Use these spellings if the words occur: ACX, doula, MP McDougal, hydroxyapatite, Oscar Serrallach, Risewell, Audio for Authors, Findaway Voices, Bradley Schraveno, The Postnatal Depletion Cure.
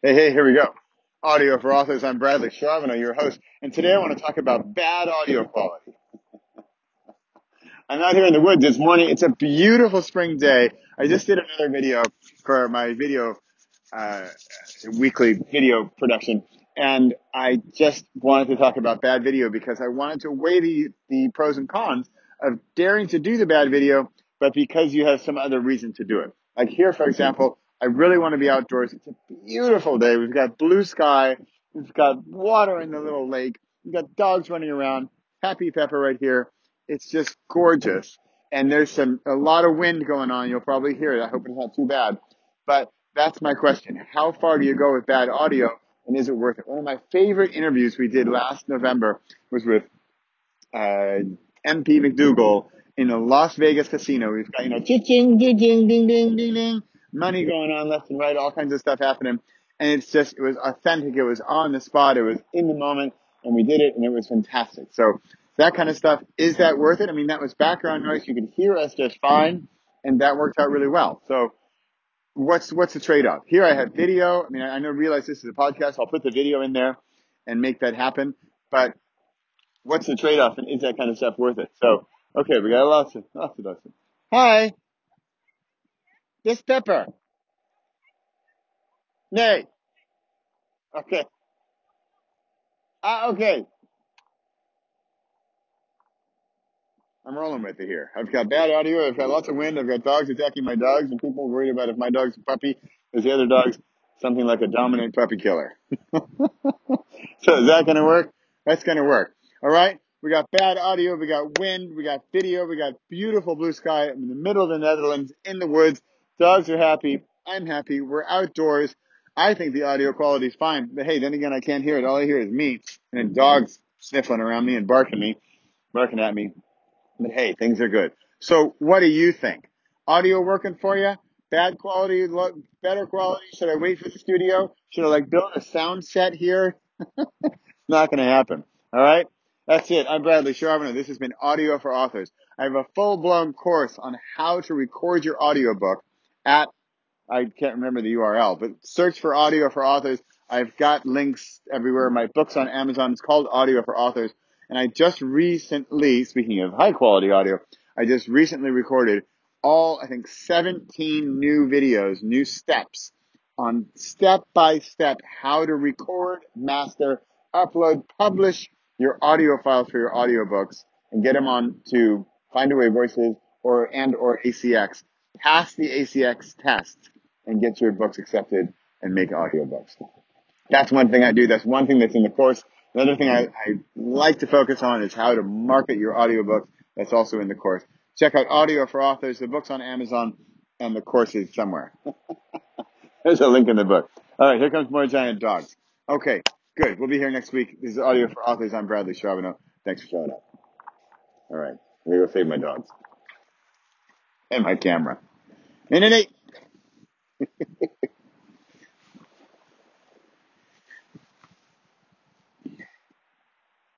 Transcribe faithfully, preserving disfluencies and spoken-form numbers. Hey, hey, here we go. Audio for Authors. I'm Bradley Schraveno, your host, and today I want to talk about bad audio quality. I'm out here in the woods this morning. It's a beautiful spring day. I just did another video for my video, uh, weekly video production, and I just wanted to talk about bad video because I wanted to weigh the, the pros and cons of daring to do the bad video, but because you have some other reason to do it. Like here, for example, I really want to be outdoors. It's a beautiful day. We've got blue sky. We've got water in the little lake. We've got dogs running around. Happy Pepper right here. It's just gorgeous. And there's some a lot of wind going on. You'll probably hear it. I hope it's not too bad. But that's my question. How far do you go with bad audio, and is it worth it? One of my favorite interviews we did last November was with uh, M P McDougal in a Las Vegas casino. We've got, you know, ching, ding, ding, ding, ding, ding. Money going on left and right, all kinds of stuff happening. And it's just, it was authentic. It was on the spot. It was in the moment. And we did it, and it was fantastic. So that kind of stuff, is that worth it? I mean, that was background noise. You could hear us just fine. And that worked out really well. So what's what's the trade-off? Here I have video. I mean, I, I know, realize this is a podcast. I'll put the video in there and make that happen. But what's the trade-off, and is that kind of stuff worth it? So, okay, we got lots of, lots of, lots of. Hi. This Pepper. Nay. Okay. Ah, okay. I'm rolling with it here. I've got bad audio. I've got lots of wind. I've got dogs attacking my dogs, and people worried about if my dog's a puppy, is the other dog's something like a dominant puppy killer. So is that going to work? That's going to work. All right. We got bad audio. We got wind. We got video. We got beautiful blue sky in the middle of the Netherlands in the woods. Dogs are happy. I'm happy. We're outdoors. I think the audio quality is fine. But hey, then again, I can't hear it. All I hear is me and dogs sniffling around me and barking me, barking at me. But hey, things are good. So what do you think? Audio working for you? Bad quality? Better quality? Should I wait for the studio? Should I like build a sound set here? It's not going to happen. All right. That's it. I'm Bradley Schraveno. This has been Audio for Authors. I have a full-blown course on how to record your audiobook at, I can't remember the U R L, but search for Audio for Authors. I've got links everywhere. My book's on Amazon. It's called Audio for Authors. And I just recently, speaking of high-quality audio, I just recently recorded all, I think, seventeen new videos, new steps on step-by-step how to record, master, upload, publish your audio files for your audiobooks and get them on to Findaway Voices or and or A C X. Pass the A C X test and get your books accepted and make audiobooks. That's one thing I do. That's one thing that's in the course. Another thing I, I like to focus on is how to market your audiobook. That's also in the course. Check out Audio for Authors. The book's on Amazon and the course is somewhere. There's a link in the book. All right, here comes more giant dogs. Okay. Good. We'll be here next week. This is Audio for Authors. I'm Bradley Schraveno. Thanks for showing up. All right. I'm going to go save my dogs. And my camera. In and eight.